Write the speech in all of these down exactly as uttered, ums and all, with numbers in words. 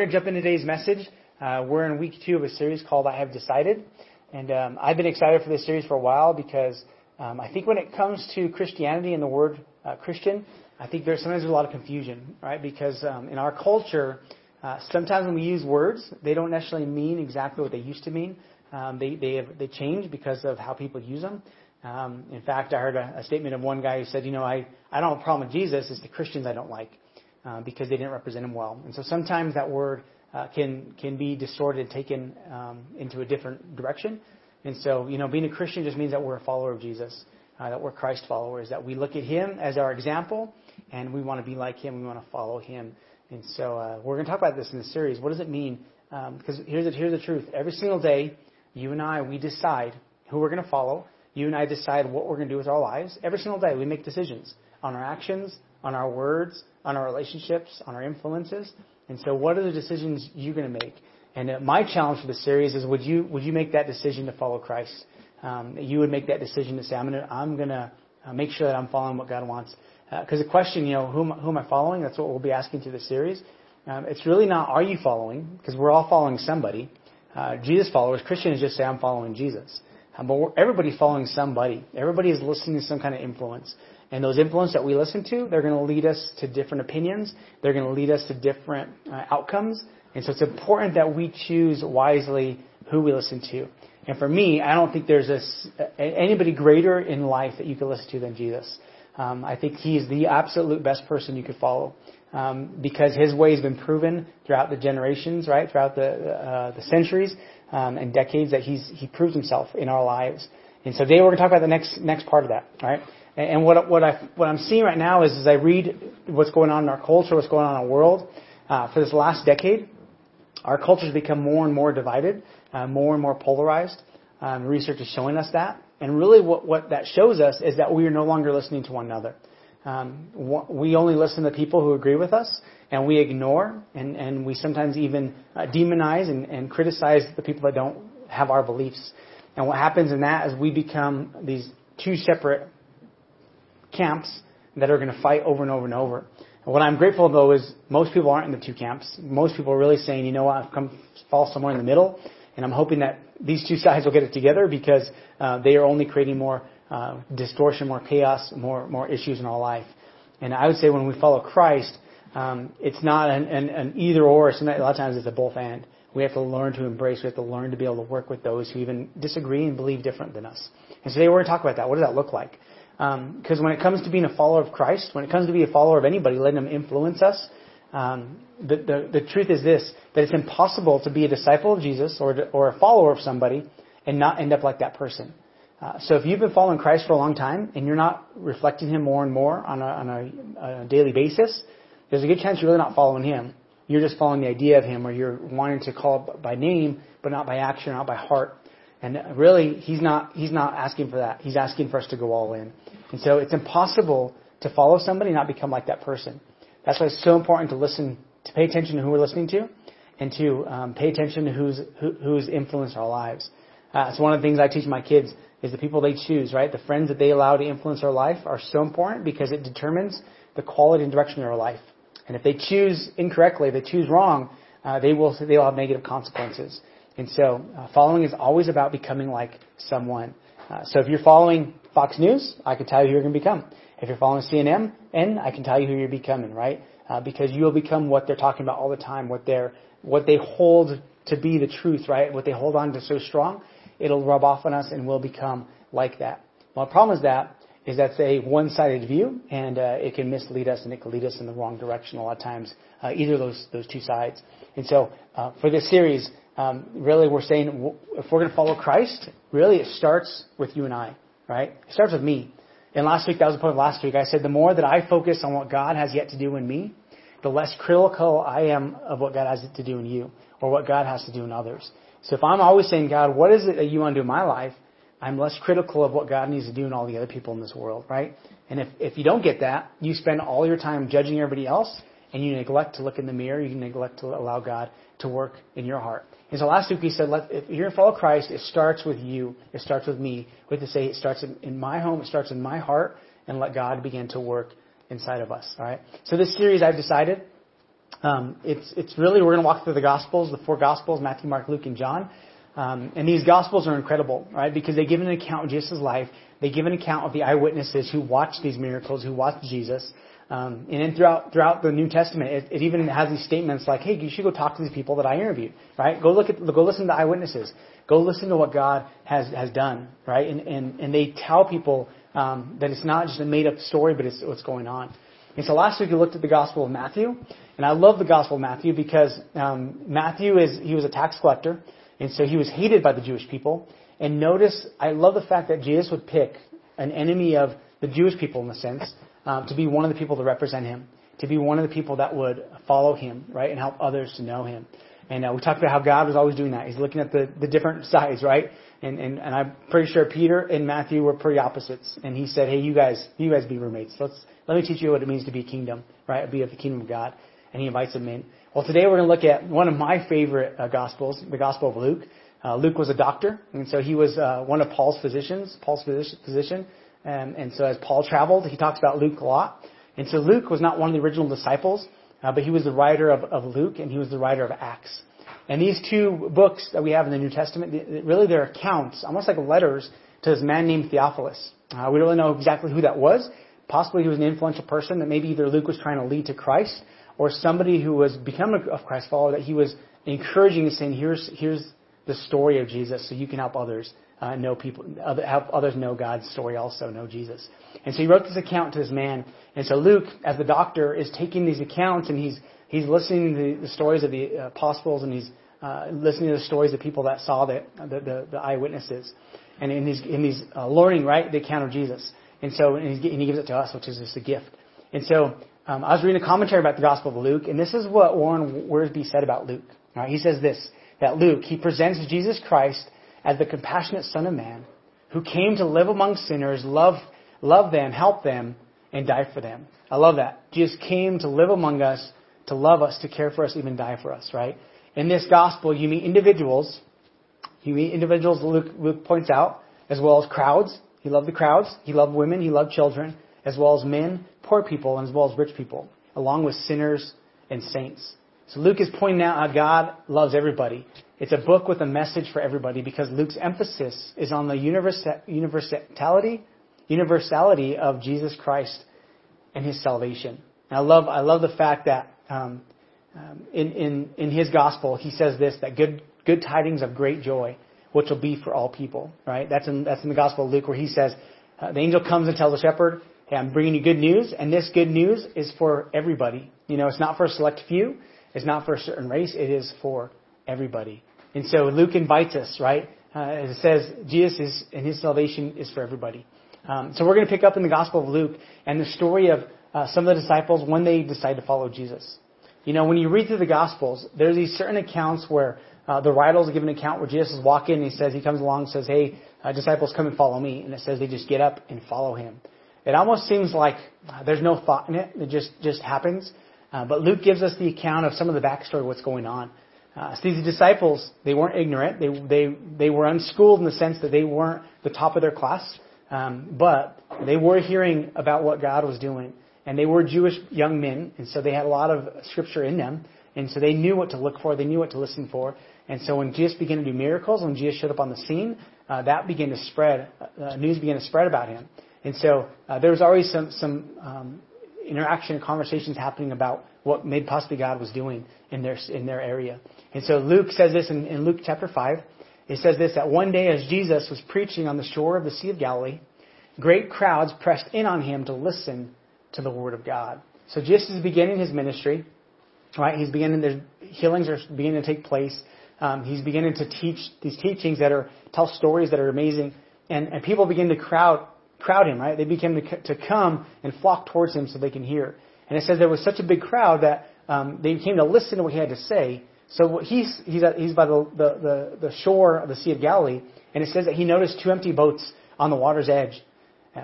going to jump into today's message. Uh, we're in week two of a series called I Have Decided. And um, I've been excited for this series for a while because um, I think when it comes to Christianity and the word uh, Christian, I think there's sometimes there's a lot of confusion, right? Because um, in our culture, uh, sometimes when we use words, they don't necessarily mean exactly what they used to mean. Um, they they have, they change because of how people use them. Um, in fact, I heard a, a statement of one guy who said, you know, I, I don't have a problem with Jesus, it's the Christians I don't like. Uh, because they didn't represent him well. And so sometimes that word uh, can can be distorted and taken um, into a different direction. And so, you know, being a Christian just means that we're a follower of Jesus, uh, that we're Christ followers, that we look at him as our example, and we want to be like him, we want to follow him. And so uh, we're going to talk about this in this series. What does it mean? Um, because here's the, here's the truth. Every single day, you and I, we decide who we're going to follow. You and I decide what we're going to do with our lives. Every single day, we make decisions on our actions, on our words, on our relationships, on our influences. And so what are the decisions you're going to make? And my challenge for this series is would you would you make that decision to follow Christ? Um, you would make that decision to say, I'm going to, I'm going to make sure that I'm following what God wants. Because uh, the question, you know, who, who am I following? That's what we'll be asking through this series. Um, it's really not, are you following? Because we're all following somebody. Uh, Jesus followers, Christians just say, I'm following Jesus. Um, but we're, everybody's following somebody. Everybody is listening to some kind of influence. And those influences that we listen to, they're going to lead us to different opinions. They're going to lead us to different uh, outcomes. And so it's important that we choose wisely who we listen to. And for me, I don't think there's this, anybody greater in life that you can listen to than Jesus. Um, I think he's the absolute best person you could follow um, because his way has been proven throughout the generations, right, throughout the uh, the centuries um, and decades that he's he proves himself in our lives. And so today we're going to talk about the next next part of that, right? And what what I what I'm seeing right now is as I read what's going on in our culture, what's going on in our world, uh, for this last decade, our culture has become more and more divided, uh, more and more polarized. Um, research is showing us that, and really what what that shows us is that we are no longer listening to one another. Um, we only listen to people who agree with us, and we ignore and and we sometimes even uh, demonize and, and criticize the people that don't have our beliefs. And what happens in that is we become these two separate camps that are going to fight over and over and over. And what I'm grateful though is most people aren't in the two camps. Most people are really saying, you know what, I've come fall somewhere in the middle, and I'm hoping that these two sides will get it together because uh, they are only creating more uh, distortion, more chaos, more more issues in our life. And I would say when we follow Christ, um, it's not an, an, an either or. It's not, a lot of times it's a both and. We have to learn to embrace. We have to learn to be able to work with those who even disagree and believe different than us. And today we're going to talk about that. What does that look like? Because um, when it comes to being a follower of Christ, when it comes to being a follower of anybody, letting them influence us, um, the, the the truth is this, that it's impossible to be a disciple of Jesus or to, or a follower of somebody and not end up like that person. Uh, so if you've been following Christ for a long time and you're not reflecting him more and more on a, on a, a daily basis, there's a good chance you're really not following him. You're just following the idea of him, or you're wanting to call by name, but not by action, not by heart. And really, he's not he's not asking for that. He's asking for us to go all in. And so it's impossible to follow somebody and not become like that person. That's why it's so important to listen, to pay attention to who we're listening to, and to um, pay attention to who's who, who's influenced our lives. Uh, so one of the things I teach my kids is the people they choose, right? The friends that they allow to influence their life are so important because it determines the quality and direction of their life. And if they choose incorrectly, if they choose wrong, uh, they will they will have negative consequences. And so uh, following is always about becoming like someone. Uh, so if you're following Fox News, I can tell you who you're going to become. If you're following C N N, I can tell you who you're becoming, right? Uh, because you'll become what they're talking about all the time, what they're, what they hold to be the truth, right? What they hold on to so strong, it'll rub off on us and we'll become like that. Well, the problem is that, is that's a one-sided view, and uh, it can mislead us and it can lead us in the wrong direction a lot of times, uh, either of those, those two sides. And so uh, for this series, Um, really, we're saying if we're going to follow Christ, really it starts with you and I, right? It starts with me. And last week, that was the point of last week. I said the more that I focus on what God has yet to do in me, the less critical I am of what God has to do in you or what God has to do in others. So if I'm always saying, God, what is it that you want to do in my life? I'm less critical of what God needs to do in all the other people in this world, right? And if, if you don't get that, you spend all your time judging everybody else, and you neglect to look in the mirror. You neglect to allow God to work in your heart. And so last week we said, let, if you're going to follow Christ, it starts with you. It starts with me. We have to say it starts in, in my home. It starts in my heart. And let God begin to work inside of us. All right. So this series, I've decided, Um, it's it's really, we're going to walk through the Gospels, the four Gospels, Matthew, Mark, Luke, and John. Um, and these Gospels are incredible, right? Because they give an account of Jesus' life. They give an account of the eyewitnesses who watched these miracles, who watched Jesus. Um, and then throughout throughout the New Testament, it, it even has these statements like, "Hey, you should go talk to these people that I interviewed, right? Go look at, go listen to eyewitnesses. Go listen to what God has has done, right?" And and and they tell people um, that it's not just a made up story, but it's what's going on. And so last week we looked at the Gospel of Matthew, and I love the Gospel of Matthew because um, Matthew is he was a tax collector, and so he was hated by the Jewish people. And notice, I love the fact that Jesus would pick an enemy of the Jewish people in a sense. Um, to be one of the people to represent him, to be one of the people that would follow him, right, and help others to know him. And uh, we talked about how God was always doing that. He's looking at the, the different sides, right? And, and and I'm pretty sure Peter and Matthew were pretty opposites. And he said, "Hey, you guys, you guys be roommates. Let's let me teach you what it means to be kingdom, right? Be of the kingdom of God." And he invites them in. Well, today we're going to look at one of my favorite uh, gospels, the Gospel of Luke. Uh, Luke was a doctor, and so he was uh, one of Paul's physicians, Paul's physician. Um, and so as Paul traveled, he talks about Luke a lot. And so Luke was not one of the original disciples, uh, but he was the writer of, of Luke, and he was the writer of Acts. And these two books that we have in the New Testament, they, really they're accounts, almost like letters, to this man named Theophilus. Uh, we don't really know exactly who that was. Possibly he was an influential person that maybe either Luke was trying to lead to Christ, or somebody who was become a Christ follower that he was encouraging and saying, here's here's the story of Jesus, so you can help others. Uh, know people, other, help others know God's story also, know Jesus. And so he wrote this account to this man. And so Luke, as the doctor, is taking these accounts and he's he's listening to the, the stories of the apostles and he's uh, listening to the stories of people that saw the the, the, the eyewitnesses. And in these in these uh, learning, right, the account of Jesus. And so and, he's, and he gives it to us, which is just a gift. And so um, I was reading a commentary about the Gospel of Luke, and this is what Warren Wiersbe said about Luke. All right, he says this, that Luke, he presents Jesus Christ as the compassionate Son of Man, who came to live among sinners, love love them, help them, and die for them. I love that. Jesus came to live among us, to love us, to care for us, even die for us, right? In this gospel, you meet individuals. You meet individuals, Luke, Luke points out, as well as crowds. He loved the crowds. He loved women. He loved children, as well as men, poor people, and as well as rich people, along with sinners and saints. So Luke is pointing out how God loves everybody. It's a book with a message for everybody because Luke's emphasis is on the universality, universality of Jesus Christ and his salvation. And I love, I love the fact that um, um, in, in in his gospel he says this, that good good tidings of great joy, which will be for all people. Right? That's in that's in the Gospel of Luke where he says uh, the angel comes and tells the shepherd, "Hey, I'm bringing you good news, and this good news is for everybody. You know, it's not for a select few." It's not for a certain race. It is for everybody. And so Luke invites us, right? Uh, it says Jesus is, and his salvation is for everybody. Um, so we're going to pick up in the Gospel of Luke and the story of uh, some of the disciples when they decide to follow Jesus. You know, when you read through the Gospels, there's these certain accounts where uh, the writers give an account where Jesus is walking and he says, he comes along and says, "Hey, uh, disciples, come and follow me." And it says they just get up and follow him. It almost seems like there's no thought in it. It just, just happens. Uh, but Luke gives us the account of some of the backstory of what's going on. Uh, so these disciples, they weren't ignorant. They they they were unschooled in the sense that they weren't the top of their class. Um, but they were hearing about what God was doing. And they were Jewish young men. And so they had a lot of scripture in them. And so they knew what to look for. They knew what to listen for. And so when Jesus began to do miracles, when Jesus showed up on the scene, uh, that began to spread. Uh, news began to spread about him. And so uh, there was always some... some um, interaction and conversations happening about what maybe possibly God was doing in their in their area. And so Luke says this in, in Luke chapter five. It says this, that one day as Jesus was preaching on the shore of the Sea of Galilee, great crowds pressed in on him to listen to the word of God. So just as beginning his ministry, right? He's beginning, there's healings are beginning to take place. Um, he's beginning to teach these teachings that are, tell stories that are amazing. And, and people begin to crowd crowd him, right? They became to, to come and flock towards him so they can hear. And it says there was such a big crowd that um, they came to listen to what he had to say. So he's he's, at, he's by the, the, the, the shore of the Sea of Galilee, and it says that he noticed two empty boats on the water's edge,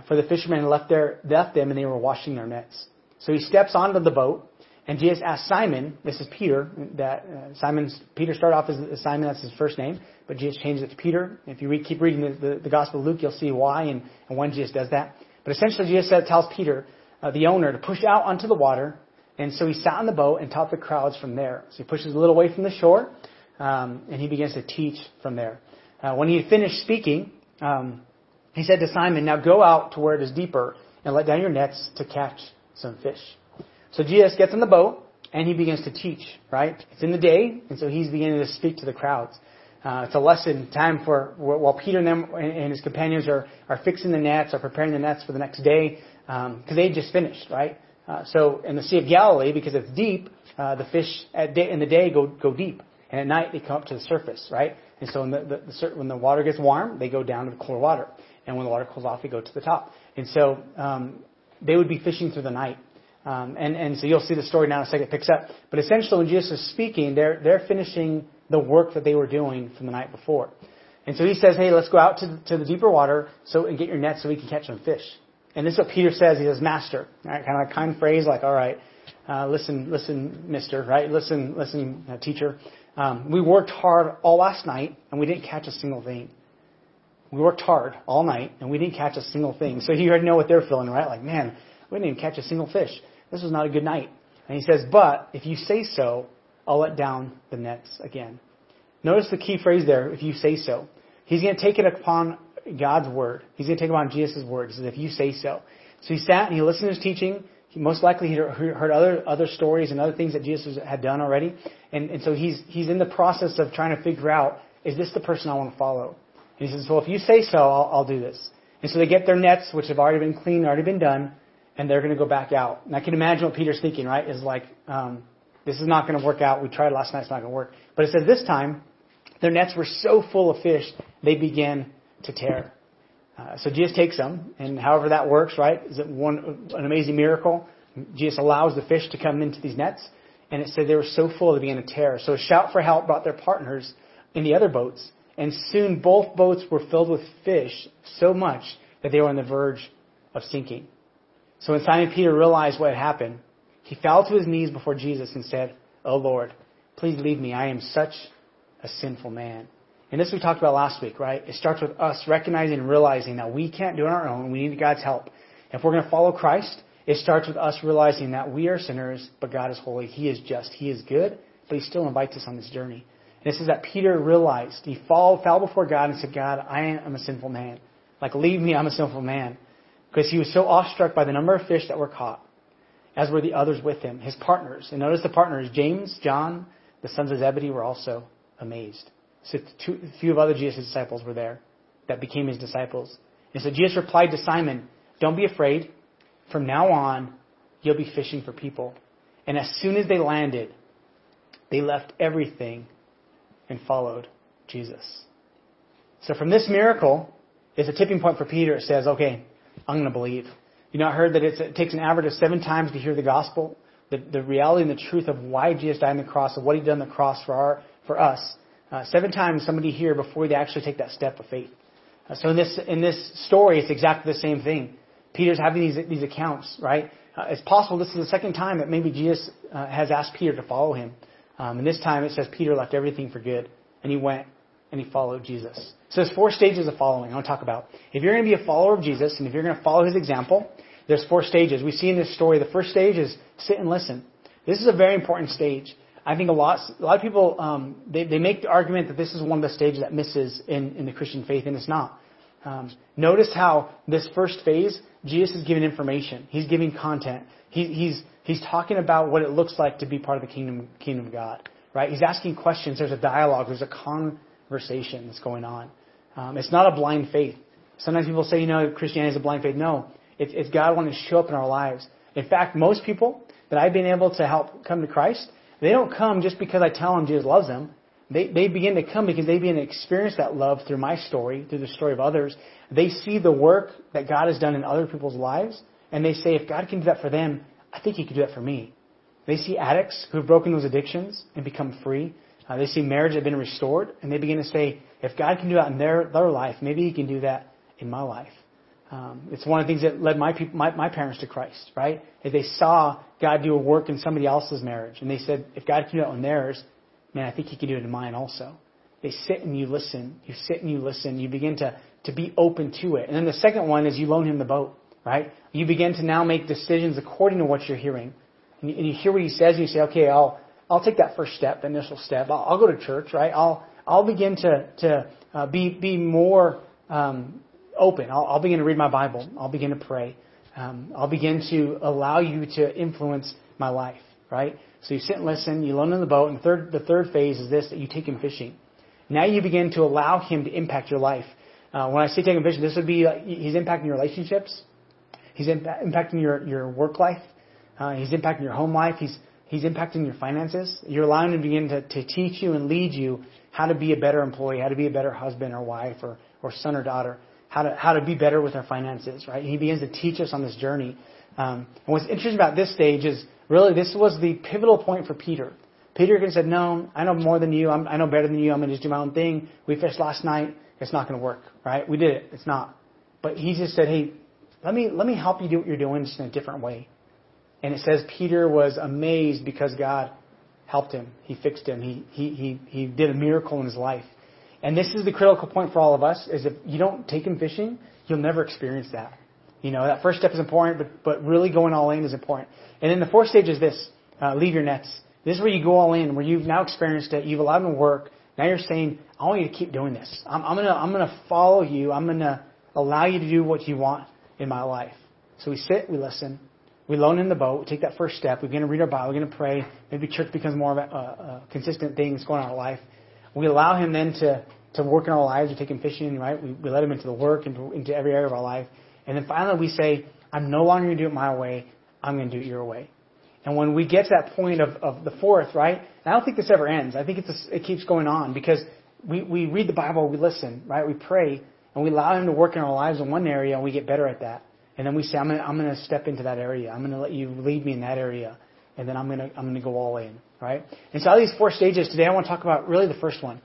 for the fishermen left their left them and they were washing their nets. So he steps onto the boat, and Jesus asked Simon, this is Peter, that uh, Simon's Peter started off as Simon, that's his first name, but Jesus changed it to Peter. If you read, keep reading the, the, the Gospel of Luke, you'll see why and, and when Jesus does that. But essentially Jesus said, tells Peter, uh, the owner, to push out onto the water And so he sat on the boat and taught the crowds from there. So he pushes a little away from the shore, um, and he begins to teach from there. Uh, when he had finished speaking, um, he said to Simon, "Now go out to where it is deeper and let down your nets to catch some fish." So Jesus gets on the boat and he begins to teach, right? It's in the day, and so he's beginning to speak to the crowds. Uh, it's a lesson time for, while Peter and, them, and, and his companions are, are fixing the nets, are preparing the nets for the next day, um, because they just finished, right? Uh, so in the Sea of Galilee, because it's deep, uh, the fish at day, in the day go, go deep. And at night, they come up to the surface, right? And so when the, the, the, when the water gets warm, they go down to the cooler water. And when the water cools off, they go to the top. And so um, they would be fishing through the night. Um, and, and so you'll see the story now in a second, it picks up. But essentially, when Jesus is speaking, they're, they're finishing the work that they were doing from the night before. And so he says, hey, let's go out to, to the deeper water so and get your nets so we can catch some fish. And this is what Peter says. He says, "Master," right? Kind of a kind phrase, like, "All right, uh, listen, listen, Mister," right? Listen, listen, uh, teacher. Um, we worked hard all last night and we didn't catch a single thing. We worked hard all night and we didn't catch a single thing. So you already know what they're feeling, right? Like, man, we didn't even catch a single fish. This was not a good night. And he says, "But if you say so, I'll let down the nets again." Notice the key phrase there. If you say so, he's going to take it upon God's word. He's going to take him on Jesus' word. He says, if you say so. So he sat and he listened to his teaching. He most likely he'd heard other, other stories and other things that Jesus had done already. And, and so he's, he's in the process of trying to figure out, is this the person I want to follow? And he says, well, if you say so, I'll, I'll do this. And so they get their nets, which have already been cleaned, already been done, and they're going to go back out. And I can imagine what Peter's thinking, right? Is like, um, this is not going to work out. We tried last night. It's not going to work. But it says this time, their nets were so full of fish, they began to tear. Uh, so Jesus takes them, and however that works, right? Is it one an amazing miracle? Jesus allows the fish to come into these nets, and it said they were so full they began to tear. So a shout for help brought their partners in the other boats, and soon both boats were filled with fish so much that they were on the verge of sinking. So when Simon Peter realized what had happened, he fell to his knees before Jesus and said, "Oh Lord, please leave me. I am such a sinful man." And this we talked about last week, right? It starts with us recognizing and realizing that we can't do it on our own. We need God's help. If we're going to follow Christ, it starts with us realizing that we are sinners, but God is holy. He is just. He is good, but he still invites us on this journey. And this is that Peter realized. He fall, fell before God and said, "God, I am a sinful man. Like, leave me, I'm a sinful man." Because he was so awestruck by the number of fish that were caught, as were the others with him, his partners. And notice the partners, James, John, the sons of Zebedee, were also amazed. So two, a few of other Jesus' disciples were there that became his disciples. And so Jesus replied to Simon, "Don't be afraid. From now on, you'll be fishing for people." And as soon as they landed, they left everything and followed Jesus. So from this miracle is a tipping point for Peter. It says, okay, I'm going to believe. You know, I heard that it's, it takes an average of seven times to hear the gospel, the, the reality and the truth of why Jesus died on the cross, of what he did on the cross for our, for us. Uh, seven times somebody here before they actually take that step of faith. Uh, so in this in this story, it's exactly the same thing. Peter's having these these accounts, right? Uh, it's possible this is the second time that maybe Jesus uh, has asked Peter to follow him. Um, and this time it says Peter left everything for good, and he went and he followed Jesus. So there's four stages of following I want to talk about. If you're going to be a follower of Jesus, and if you're going to follow his example, there's four stages. We see in this story, the first stage is sit and listen. This is a very important stage. I think a lot, a lot of people, um, they, they make the argument that this is one of the stages that misses in, in the Christian faith, and it's not. Um, notice how this first phase, Jesus is giving information. He's giving content. He, he's he's talking about what it looks like to be part of the kingdom kingdom of God, right? He's asking questions. There's a dialogue. There's a conversation that's going on. Um, it's not a blind faith. Sometimes people say, you know, Christianity is a blind faith. No, it's, it's God wanting to show up in our lives. In fact, most people that I've been able to help come to Christ, they don't come just because I tell them Jesus loves them. They they begin to come because they begin to experience that love through my story, through the story of others. They see the work that God has done in other people's lives, and they say, if God can do that for them, I think he can do that for me. They see addicts who have broken those addictions and become free. Uh, they see marriage that has been restored, and they begin to say, if God can do that in their, their life, maybe he can do that in my life. Um, it's one of the things that led my, people, my my parents to Christ, right? Is they saw God do a work in somebody else's marriage, and they said, if God can do it on theirs, man, I think he can do it in mine also. They sit and you listen. You sit and you listen. You begin to, to be open to it. And then the second one is you loan him the boat, right? You begin to now make decisions according to what you're hearing. and you, and you hear what he says, and you say, okay, I'll I'll take that first step, the initial step. I'll, I'll go to church, right? I'll I'll begin to to uh, be be more um, open. I'll, I'll begin to read my Bible. I'll begin to pray. Um, I'll begin to allow you to influence my life, right? So you sit and listen. You loan in the boat, and the third the third phase is this: that you take him fishing. Now you begin to allow him to impact your life. Uh, when I say taking fishing, this would be uh, he's impacting your relationships. He's impa- impacting your, your work life. Uh, he's impacting your home life. He's he's impacting your finances. You're allowing him to begin to, to teach you and lead you how to be a better employee, how to be a better husband or wife or, or son or daughter, how to how to be better with our finances, right? He begins to teach us on this journey. Um, and what's interesting about this stage is really this was the pivotal point for Peter. Peter could have said, no, I know more than you. I'm, I know better than you. I'm going to just do my own thing. We fished last night. It's not going to work, right? We did it. It's not. But he just said, hey, let me let me help you do what you're doing just in a different way. And it says Peter was amazed because God helped him. He fixed him. He he he he did a miracle in his life. And this is the critical point for all of us, is if you don't take him fishing, you'll never experience that. You know, that first step is important, but, but really going all in is important. And then the fourth stage is this, uh, leave your nets. This is where you go all in, where you've now experienced it. You've allowed him to work. Now you're saying, I want you to keep doing this. I'm, I'm gonna, I'm gonna follow you. I'm gonna allow you to do what you want in my life. So we sit, we listen, we loan in the boat, we take that first step. We're gonna read our Bible, we're gonna pray. Maybe church becomes more of a, a, a consistent thing that's going on in our life. We allow him then to to work in our lives. We take him fishing, right? We, we let him into the work and into every area of our life. And then finally we say, I'm no longer gonna do it my way. I'm gonna do it your way. And when we get to that point of, of the fourth, right? And I don't think this ever ends. I think it's a, it keeps going on because we, we read the Bible, we listen, right? We pray, and we allow him to work in our lives in one area, and we get better at that. And then we say, I'm gonna, I'm gonna step into that area. I'm gonna let you lead me in that area, and then I'm gonna I'm gonna go all in, right? And so out of these four stages today, I want to talk about really the first one.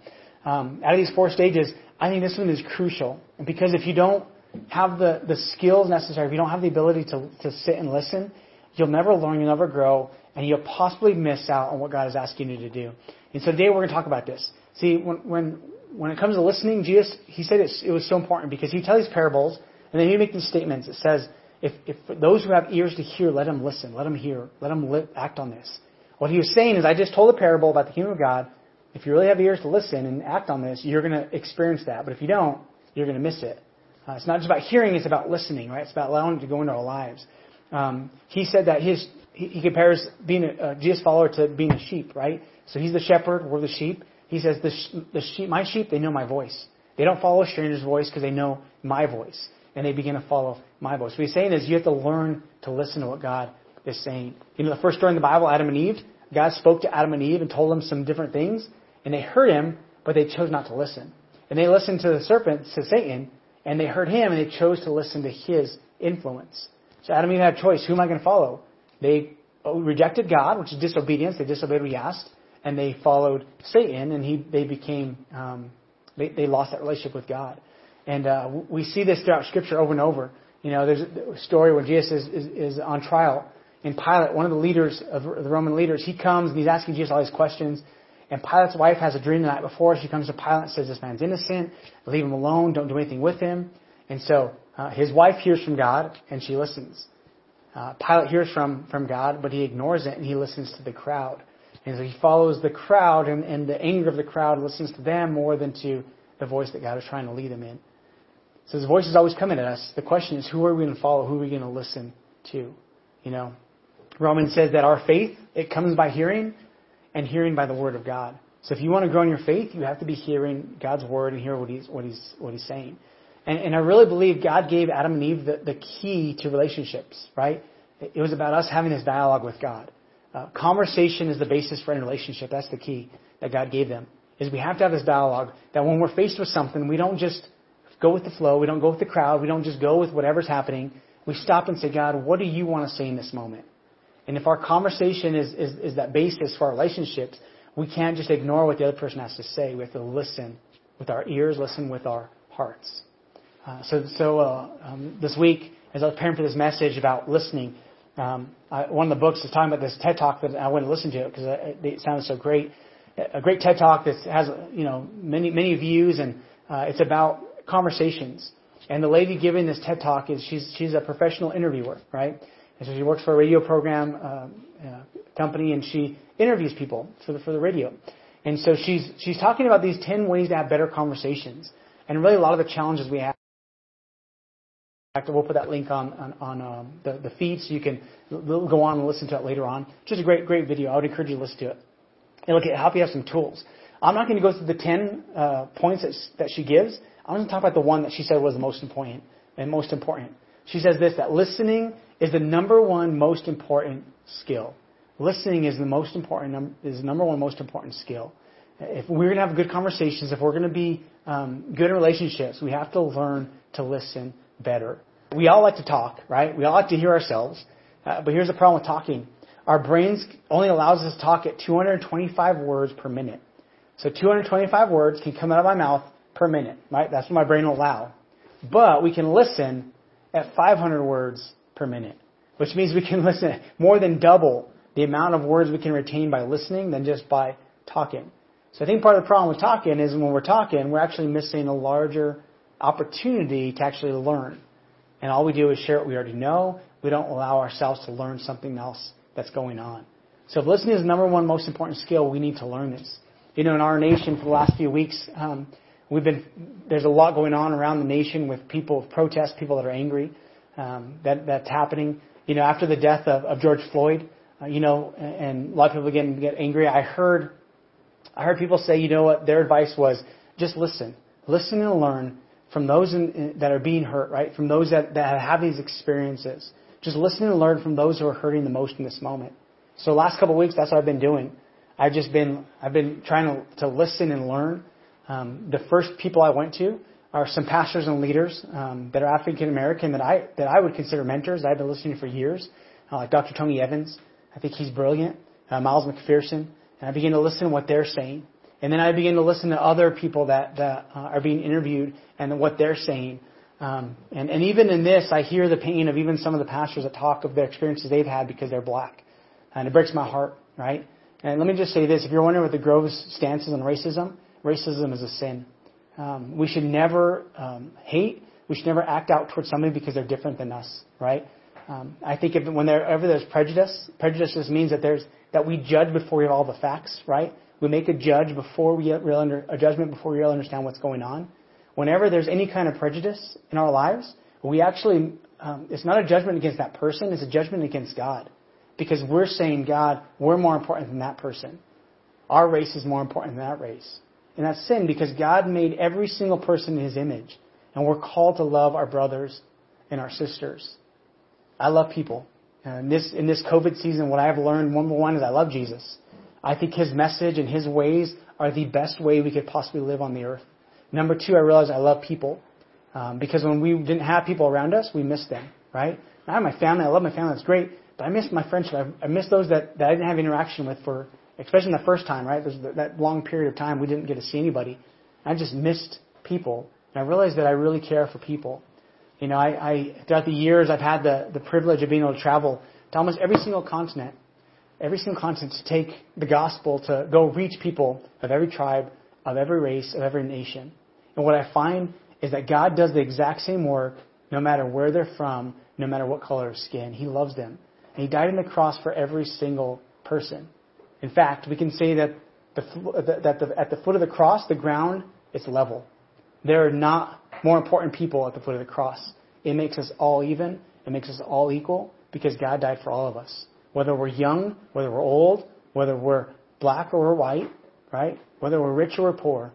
Um, out of these four stages, I think this one is crucial, because if you don't have the the skills necessary, if you don't have the ability to to sit and listen, you'll never learn, you'll never grow, and you'll possibly miss out on what God is asking you to do. And so today we're going to talk about this. See, when when when it comes to listening, Jesus, he said it's, it was so important because he tells these parables, and then he makes these statements. It says, if, if those who have ears to hear, let them listen, let them hear, let them li- act on this. What he was saying is, I just told a parable about the kingdom of God. If you really have ears to listen and act on this, you're going to experience that. But if you don't, you're going to miss it. Uh, it's not just about hearing, it's about listening, right? It's about allowing it to go into our lives. Um, he said that his, he, he compares being a uh, Jesus follower to being a sheep, right? So he's the shepherd, we're the sheep. He says, the, sh- the sheep, my sheep, they know my voice. They don't follow a stranger's voice because they know my voice, and they begin to follow my voice. What he's saying is, you have to learn to listen to what God is saying. You know, the first story in the Bible, Adam and Eve, God spoke to Adam and Eve and told them some different things, and they heard him, but they chose not to listen. And they listened to the serpent, to Satan, and they heard him, and they chose to listen to his influence. So Adam and Eve had a choice. Who am I going to follow? They rejected God, which is disobedience. They disobeyed what he asked, and they followed Satan, and he they became um, they they lost that relationship with God. And uh, we see this throughout Scripture over and over. You know, there's a story where Jesus is, is, is on trial, and Pilate, one of the leaders of the Roman leaders, he comes and he's asking Jesus all these questions. And Pilate's wife has a dream the night before. She comes to Pilate and says, "This man's innocent. Leave him alone. Don't do anything with him." And so Uh, his wife hears from God, and she listens. Uh, Pilate hears from, from God, but he ignores it, and he listens to the crowd. And so he follows the crowd, and, and the anger of the crowd, listens to them more than to the voice that God is trying to lead him in. So his voice is always coming at us. The question is, who are we going to follow? Who are we going to listen to? You know, Romans says that our faith, it comes by hearing, and hearing by the word of God. So if you want to grow in your faith, you have to be hearing God's word and hear what he's, what he's, what he's saying. And, and I really believe God gave Adam and Eve the, the key to relationships, right? It was about us having this dialogue with God. Uh, conversation is the basis for any relationship. That's the key that God gave them, is we have to have this dialogue, that when we're faced with something, we don't just go with the flow. We don't go with the crowd. We don't just go with whatever's happening. We stop and say, God, what do you want to say in this moment? And if our conversation is, is, is that basis for our relationships, we can't just ignore what the other person has to say. We have to listen with our ears, listen with our hearts. Uh, so so uh, um, this week, as I was preparing for this message about listening, um, I, one of the books is talking about this TED Talk that I went and listened to it because it sounded so great. A great TED Talk that has, you know, many, many views, and uh, it's about conversations. And the lady giving this TED Talk is she's she's a professional interviewer, right? And so she works for a radio program uh, uh, company, and she interviews people for the for the radio. And so she's she's talking about these ten ways to have better conversations, and really a lot of the challenges we have. In fact, we'll put that link on on, on um, the, the feed, so you can l- go on and listen to it later on. Just a great, great video. I would encourage you to listen to it. And look, it'll help you have some tools. I'm not going to go through the ten uh, points that, that she gives. I'm going to talk about the one that she said was the most important and most important. She says this, that listening is the number one most important skill. Listening is the most important num- is the number one most important skill. If we're going to have good conversations, if we're going to be um, good in relationships, we have to learn to listen better. We all like to talk, right? We all like to hear ourselves. Uh, but here's the problem with talking. Our brains only allows us to talk at two hundred twenty-five words per minute. So two hundred twenty-five words can come out of my mouth per minute, right? That's what my brain will allow. But we can listen at five hundred words per minute, which means we can listen more than double the amount of words we can retain by listening than just by talking. So I think part of the problem with talking is when we're talking, we're actually missing a larger opportunity to actually learn. And all we do is share what we already know. We don't allow ourselves to learn something else that's going on. So if listening is the number one most important skill, we need to learn this. You know, in our nation for the last few weeks, um, we've been, there's a lot going on around the nation with people, protests, people that are angry, um, that, that's happening. You know, after the death of, of George Floyd, uh, you know, and a lot of people get, get angry. I heard, I heard people say, you know what, their advice was just listen, listen and learn from those in, in, that are being hurt, right? From those that, that have these experiences. Just listen and learn from those who are hurting the most in this moment. So last couple of weeks, that's what I've been doing. I've just been, I've been trying to, to listen and learn. Um, the first people I went to are some pastors and leaders um, that are African American that I, that I would consider mentors. I've been listening to for years, uh, like Doctor Tony Evans. I think he's brilliant. Uh, Miles McPherson. And I began to listen to what they're saying. And then I began to listen to other people that, that uh, are being interviewed and what they're saying. Um, and, and even in this, I hear the pain of even some of the pastors that talk of their experiences they've had because they're black. And it breaks my heart, right? And let me just say this. If you're wondering what the Grove's stance is on racism, racism is a sin. Um, we should never um, hate. We should never act out towards somebody because they're different than us, right? Um, I think if, whenever there's prejudice, prejudice just means that there's that we judge before we have all the facts, right? We make a judge before we really under, a judgment before we really understand what's going on. Whenever there's any kind of prejudice in our lives, we actually um, it's not a judgment against that person. It's a judgment against God, because we're saying, God, we're more important than that person. Our race is more important than that race. And that's sin, because God made every single person in His image. And we're called to love our brothers and our sisters. I love people. And in this, in this COVID season, what I've learned, number one, is I love Jesus. I think His message and His ways are the best way we could possibly live on the earth. Number two, I realized I love people. Um, because when we didn't have people around us, we missed them, right? I have my family. I love my family. That's great. But I missed my friendship. I, I missed those that, that I didn't have interaction with for especially in the first time, right? There's that long period of time we didn't get to see anybody. I just missed people. And I realized that I really care for people. You know, I, I throughout the years, I've had the, the privilege of being able to travel to almost every single continent, every single continent to take the gospel, to go reach people of every tribe, of every race, of every nation. And what I find is that God does the exact same work no matter where they're from, no matter what color of skin. He loves them. And He died on the cross for every single person. In fact, we can say that, the, that the, at the foot of the cross, the ground is level. There are not more important people at the foot of the cross. It makes us all even. It makes us all equal, because God died for all of us. Whether we're young, whether we're old, whether we're black or we're white, right? Whether we're rich or we're poor,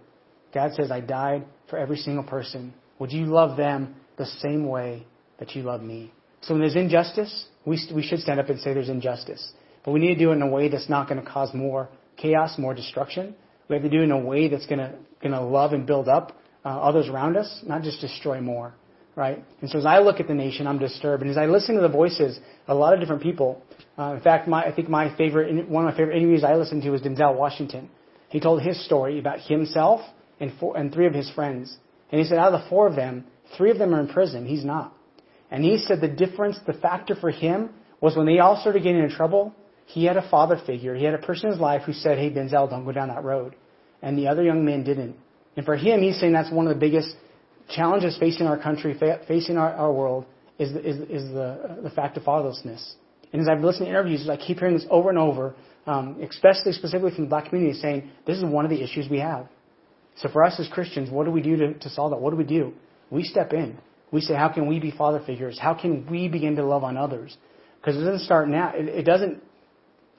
God says, I died for every single person. Would you love them the same way that you love me? So when there's injustice, we, we should stand up and say there's injustice. But we need to do it in a way that's not going to cause more chaos, more destruction. We have to do it in a way that's going to going to love and build up uh, others around us, not just destroy more, right? And so as I look at the nation, I'm disturbed. And as I listen to the voices of a lot of different people, uh, in fact, my I think my favorite one of my favorite interviews I listened to was Denzel Washington. He told his story about himself and four, and three of his friends. And he said out of the four of them, three of them are in prison. He's not. And he said the difference, the factor for him was when they all started getting in trouble, he had a father figure. He had a person in his life who said, hey, Denzel, don't go down that road. And the other young man didn't. And for him, he's saying that's one of the biggest challenges facing our country, facing our, our world, is the, is, is the, uh, the fact of fatherlessness. And as I've listened to interviews, I keep hearing this over and over, um, especially specifically from the black community, saying this is one of the issues we have. So for us as Christians, what do we do to, to solve that? What do we do? We step in. We say, how can we be father figures? How can we begin to love on others? Because it doesn't start now. It, it doesn't,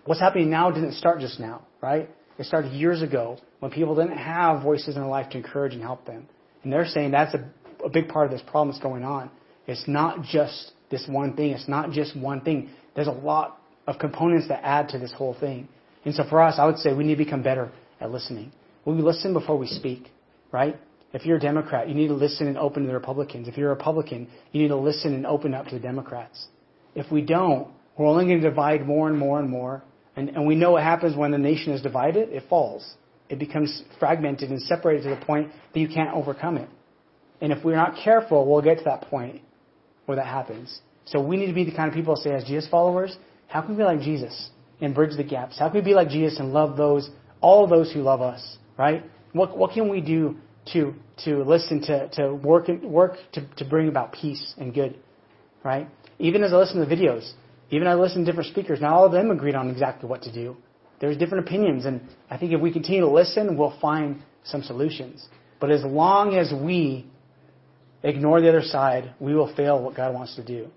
what's happening now didn't start just now, right? It started years ago when people didn't have voices in their life to encourage and help them. And they're saying that's a, a big part of this problem that's going on. It's not just this one thing. It's not just one thing. There's a lot of components that add to this whole thing. And so for us, I would say we need to become better at listening. We listen before we speak, right? If you're a Democrat, you need to listen and open to the Republicans. If you're a Republican, you need to listen and open up to the Democrats. If we don't, we're only going to divide more and more and more. And, and we know what happens when the nation is divided. It falls. It becomes fragmented and separated to the point that you can't overcome it. And if we're not careful, we'll get to that point where that happens. So we need to be the kind of people who say, as Jesus followers, how can we be like Jesus and bridge the gaps? How can we be like Jesus and love those, all those who love us, right? What what can we do to to listen, to to work work to, to bring about peace and good, right? Even as I listen to the videos, even I listen to different speakers, not all of them agreed on exactly what to do. There's different opinions, and I think if we continue to listen, we'll find some solutions. But as long as we ignore the other side, we will fail what God wants to do.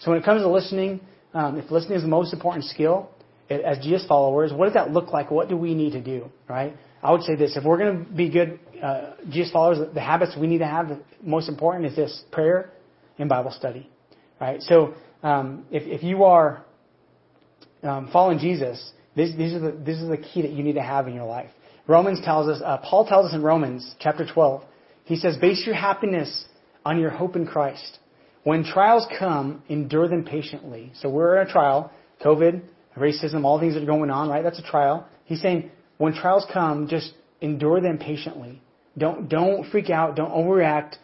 So when it comes to listening, um, if listening is the most important skill, it, as Jesus followers, what does that look like? What do we need to do, right? I would say this. If we're going to be good uh, Jesus followers, the habits we need to have, the most important is this, prayer and Bible study, right? So um, if, if you are um, following Jesus, This, these are the, this is the key that you need to have in your life. Romans tells us, uh, Paul tells us in Romans chapter twelve, he says, base your happiness on your hope in Christ. When trials come, endure them patiently. So we're in a trial, COVID, racism, all things that are going on, right? That's a trial. He's saying, when trials come, just endure them patiently. Don't, don't freak out. Don't overreact.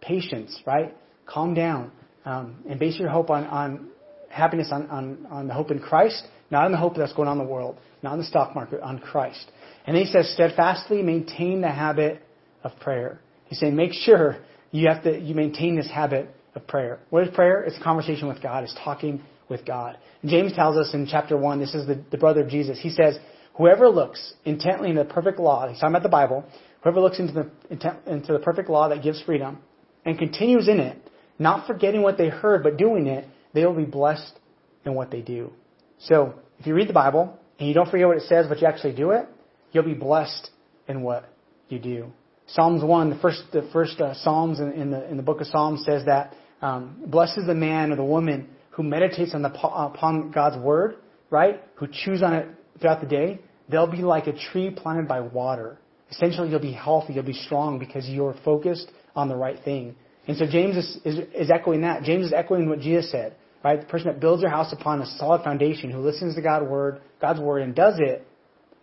Patience, right? Calm down. Um, and base your hope on, on happiness on, on, on the hope in Christ. Not on the hope that's going on in the world, not on the stock market, on Christ. And then he says, steadfastly maintain the habit of prayer. He's saying, make sure you have to, you maintain this habit of prayer. What is prayer? It's a conversation with God. It's talking with God. James tells us in chapter one, this is the, the brother of Jesus. He says, whoever looks intently into the perfect law, he's talking about the Bible, whoever looks into the, intent, into the perfect law that gives freedom and continues in it, not forgetting what they heard, but doing it, they will be blessed in what they do. So if you read the Bible and you don't forget what it says, but you actually do it, you'll be blessed in what you do. Psalms one, the first, the first uh, Psalms in, in the in the book of Psalms says that um, blessed is the man or the woman who meditates on the upon God's word, right? Who chews on it throughout the day. They'll be like a tree planted by water. Essentially, you'll be healthy, you'll be strong because you're focused on the right thing. And so James is is, is echoing that. James is echoing what Jesus said. Right, the person that builds their house upon a solid foundation, who listens to God's word, God's word, and does it,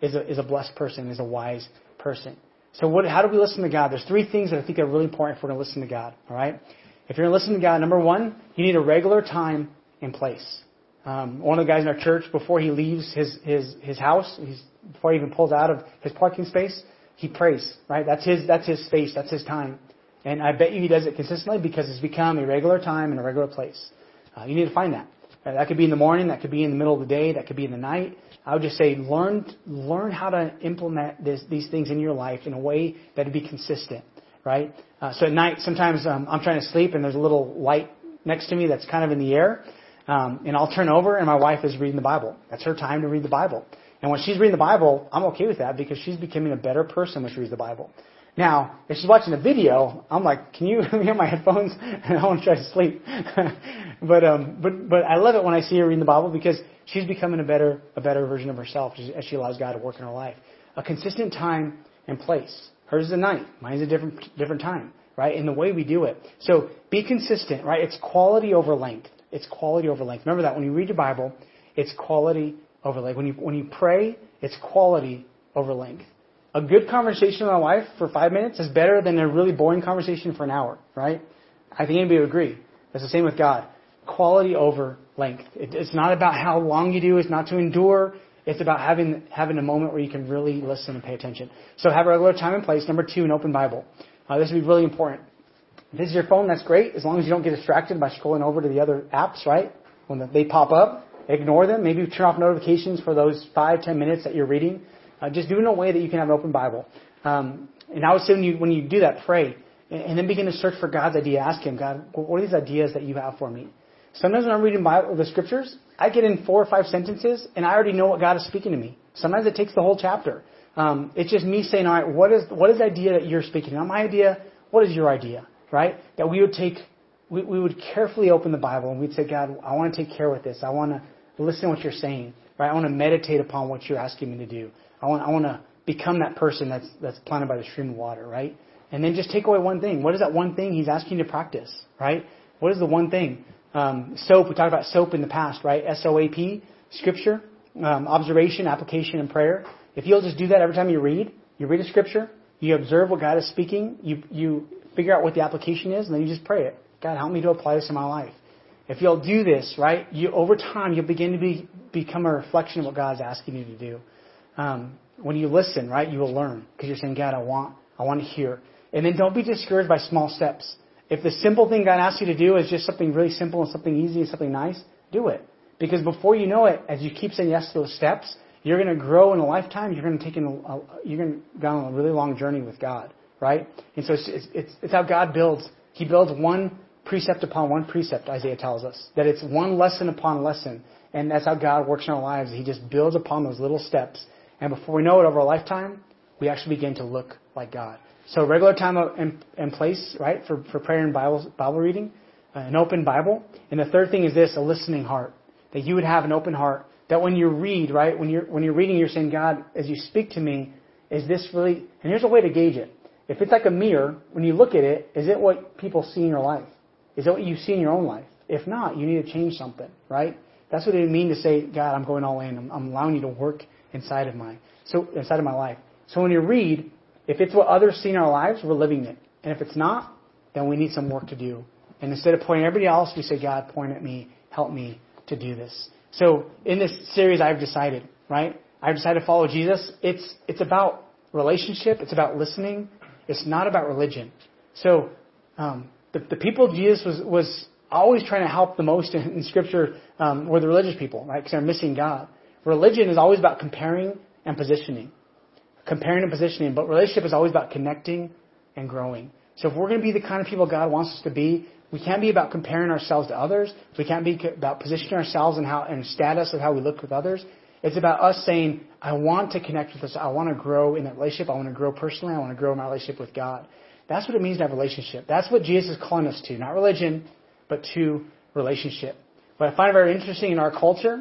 is a is a blessed person, is a wise person. So, what? How do we listen to God? There's three things that I think are really important if we're going to listen to God. All right, if you're going to listen to God, number one, you need a regular time and place. Um, one of the guys in our church, before he leaves his his his house, he's, before he even pulls out of his parking space, he prays. Right, that's his that's his space, that's his time, and I bet you he does it consistently because it's become a regular time and a regular place. Uh, you need to find that. Uh, that could be in the morning. That could be in the middle of the day. That could be in the night. I would just say learn learn how to implement this, these things in your life in a way that would be consistent, right? Uh, so at night, sometimes um, I'm trying to sleep, and there's a little light next to me that's kind of in the air, um, and I'll turn over, and my wife is reading the Bible. That's her time to read the Bible. And when she's reading the Bible, I'm okay with that because she's becoming a better person when she reads the Bible. Now, if she's watching a video, I'm like, can you hear my headphones? I want to try to sleep. but um, but but I love it when I see her reading the Bible because she's becoming a better a better version of herself as she allows God to work in her life. A consistent time and place. Hers is a night. Mine is a different different time, right? And the way we do it. So be consistent, right? It's quality over length. It's quality over length. Remember that when you read your Bible, it's quality over length. When you when you pray, it's quality over length. A good conversation with my wife for five minutes is better than a really boring conversation for an hour, right? I think anybody would agree. That's the same with God. Quality over length. It, it's not about how long you do. It's not to endure. It's about having having a moment where you can really listen and pay attention. So have a regular time and place. Number two, an open Bible. Uh, this would be really important. If this is your phone, that's great, as long as you don't get distracted by scrolling over to the other apps, right? When they pop up, ignore them. Maybe turn off notifications for those five, ten minutes that you're reading. Uh, just do it in a way that you can have an open Bible. Um, and I would say when you, when you do that, pray. And, and then begin to search for God's idea. Ask Him, God, what are these ideas that you have for me? Sometimes when I'm reading Bible, the scriptures, I get in four or five sentences, and I already know what God is speaking to me. Sometimes it takes the whole chapter. Um, it's just me saying, all right, what is what is the idea that you're speaking? Not my idea. What is your idea, right? That we would take... We, we would carefully open the Bible and we'd say, God, I want to take care with this. I want to listen to what you're saying, right? I want to meditate upon what you're asking me to do. I want, I want to become that person that's, that's planted by the stream of water, right? And then just take away one thing. What is that one thing He's asking you to practice, right? What is the one thing? Um, soap, we talked about soap in the past, right? S O A P, scripture, um, observation, application, and prayer. If you'll just do that every time you read, you read a scripture, you observe what God is speaking, you, you figure out what the application is, and then you just pray it. God, help me to apply this in my life. If you'll do this, right, you over time, you'll begin to be, become a reflection of what God's asking you to do. Um, when you listen, right, you will learn because you're saying, God, I want, I want to hear. And then don't be discouraged by small steps. If the simple thing God asks you to do is just something really simple and something easy and something nice, do it. Because before you know it, as you keep saying yes to those steps, you're going to grow in a lifetime. You're going to take in a, you're going to go on a really long journey with God, right? And so it's it's, it's, it's how God builds. He builds one precept upon one precept, Isaiah tells us. That it's one lesson upon lesson. And that's how God works in our lives. He just builds upon those little steps. And before we know it, over a lifetime, we actually begin to look like God. So regular time and, and place, right, for, for prayer and Bible, Bible reading, uh, an open Bible. And the third thing is this, a listening heart. That you would have an open heart. That when you read, right, when you're, when you're reading, you're saying, God, as you speak to me, is this really... And here's a way to gauge it. If it's like a mirror, when you look at it, is it what people see in your life? Is that what you see in your own life? If not, you need to change something, right? That's what it would mean to say, God, I'm going all in. I'm, I'm allowing you to work inside of my so inside of my life. So when you read, if it's what others see in our lives, we're living it. And if it's not, then we need some work to do. And instead of pointing at everybody else, we say, God, point at me. Help me to do this. So in this series, I've decided, right? I've decided to follow Jesus. It's, it's about relationship. It's about listening. It's not about religion. So... um The, the people Jesus was, was always trying to help the most in, in Scripture um, were the religious people, right? Because they're missing God. Religion is always about comparing and positioning. Comparing and positioning. But relationship is always about connecting and growing. So if we're going to be the kind of people God wants us to be, we can't be about comparing ourselves to others. We can't be about positioning ourselves and how and status of how we look with others. It's about us saying, I want to connect with this. I want to grow in that relationship. I want to grow personally. I want to grow in my relationship with God. That's what it means to have a relationship. That's what Jesus is calling us to. Not religion, but to relationship. What I find very interesting in our culture,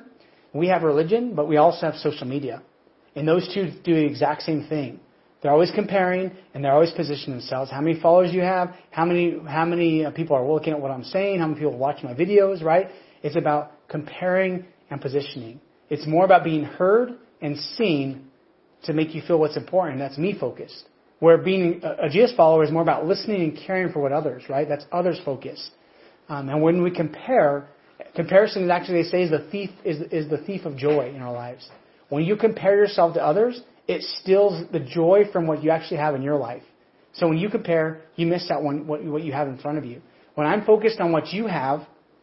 we have religion, but we also have social media. And those two do the exact same thing. They're always comparing, and they're always positioning themselves. How many followers you have, how many how many people are looking at what I'm saying, how many people watch my videos, right? It's about comparing and positioning. It's more about being heard and seen to make you feel what's important. That's me-focused. Where being a Jesus follower is more about listening and caring for what others, right? That's others focused. Um, and when we compare, comparison is actually, they say, is the thief is is the thief of joy in our lives. When you compare yourself to others, it steals the joy from what you actually have in your life. So when you compare, you miss out on what what you have in front of you. When I'm focused on what you have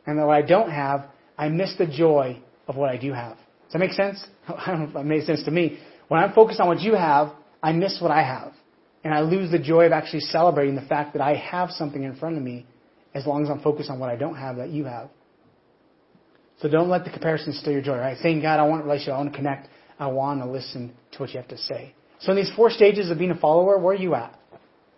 and what I don't have, I miss the joy of what I do have. Does that make sense? I don't know if that made sense to me. When I'm focused on what you have, I miss what I have. And I lose the joy of actually celebrating the fact that I have something in front of me as long as I'm focused on what I don't have that you have. So don't let the comparison steal your joy, right? Saying, God, I want a relationship. I want to connect. I want to listen to what you have to say. So in these four stages of being a follower, where are you at?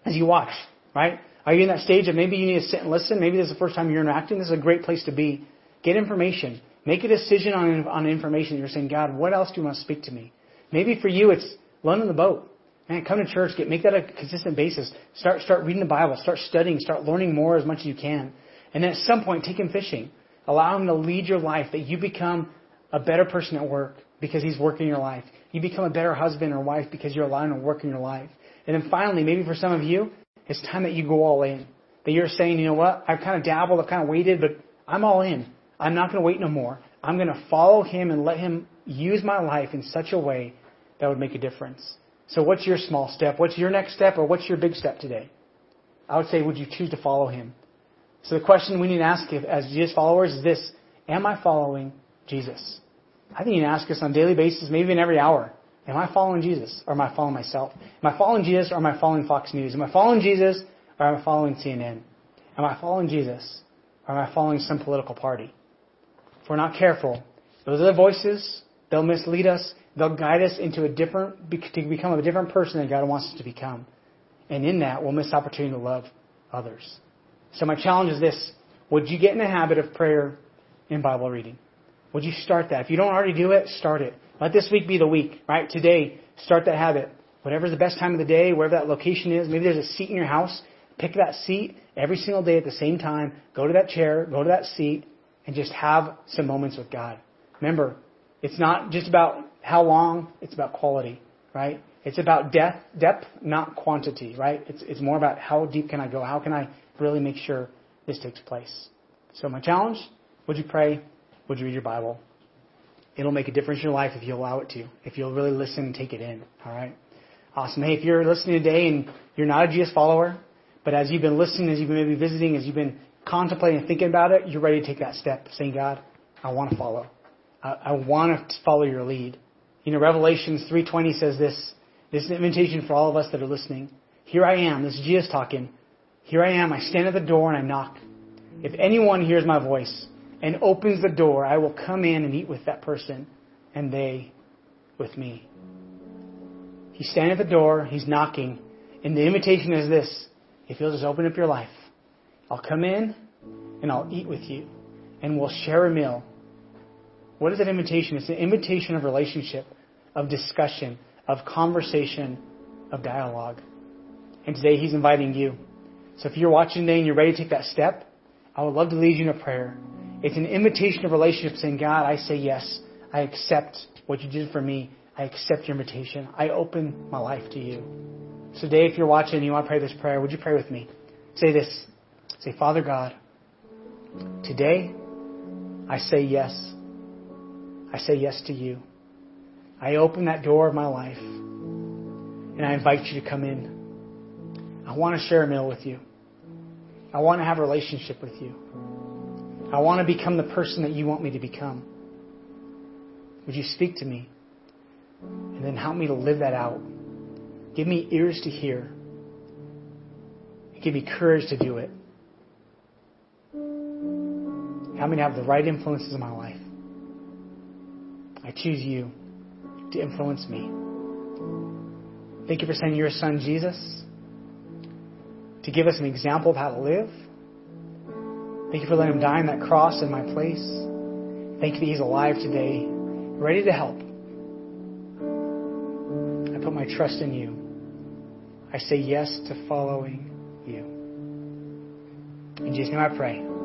As you watch, right? Are you in that stage of maybe you need to sit and listen? Maybe this is the first time you're interacting. This is a great place to be. Get information. Make a decision on, on information. You're saying, God, what else do you want to speak to me? Maybe for you, it's learning the boat. Man, come to church. Get, make that a consistent basis. Start start reading the Bible. Start studying. Start learning more as much as you can. And then at some point, take him fishing. Allow him to lead your life, that you become a better person at work because he's working your life. You become a better husband or wife because you're allowing him to work in your life. And then finally, maybe for some of you, it's time that you go all in. That you're saying, you know what, I've kind of dabbled, I've kind of waited, but I'm all in. I'm not going to wait no more. I'm going to follow him and let him use my life in such a way that would make a difference. So what's your small step? What's your next step? Or what's your big step today? I would say, would you choose to follow him? So the question we need to ask as Jesus followers is this: am I following Jesus? I think you need to ask us on a daily basis, maybe in every hour. Am I following Jesus, or am I following myself? Am I following Jesus, or am I following Fox News? Am I following Jesus, or am I following C N N? Am I following Jesus, or am I following some political party? If we're not careful, those other voices, they'll mislead us. They'll guide us into a different, to become a different person than God wants us to become. And in that, we'll miss the opportunity to love others. So my challenge is this: would you get in the habit of prayer and Bible reading? Would you start that? If you don't already do it, start it. Let this week be the week, right? Today, start that habit. Whatever's the best time of the day, wherever that location is, maybe there's a seat in your house. Pick that seat every single day at the same time. Go to that chair, go to that seat, and just have some moments with God. Remember, it's not just about how long, it's about quality, right? It's about depth, depth, not quantity, right? It's it's more about how deep can I go? How can I really make sure this takes place? So my challenge, would you pray? Would you read your Bible? It'll make a difference in your life if you allow it to, if you'll really listen and take it in, all right? Awesome. Hey, if you're listening today and you're not a Jesus follower, but as you've been listening, as you've been maybe visiting, as you've been contemplating and thinking about it, you're ready to take that step, saying, God, I want to follow. I, I want to follow your lead. You know, Revelation three twenty says this. This is an invitation for all of us that are listening. Here I am. This is Jesus talking. Here I am. I stand at the door and I knock. If anyone hears my voice and opens the door, I will come in and eat with that person, and they with me. He's standing at the door. He's knocking. And the invitation is this: if you'll just open up your life, I'll come in and I'll eat with you, and we'll share a meal. What is that invitation? It's an invitation of relationship, of discussion, of conversation, of dialogue. And today he's inviting you. So if you're watching today and you're ready to take that step, I would love to lead you in a prayer. It's an invitation of relationship, saying, God, I say yes. I accept what you did for me. I accept your invitation. I open my life to you. So today, if you're watching and you want to pray this prayer, would you pray with me? Say this. Say, Father God, today I say yes. I say yes to you. I open that door of my life, and I invite you to come in. I want to share a meal with you. I want to have a relationship with you. I want to become the person that you want me to become. Would you speak to me? And then help me to live that out. Give me ears to hear. Give me courage to do it. Help me to have the right influences in my life. I choose you to influence me. Thank you for sending your son, Jesus, to give us an example of how to live. Thank you for letting him die on that cross in my place. Thank you that he's alive today, ready to help. I put my trust in you. I say yes to following you. In Jesus' name I pray.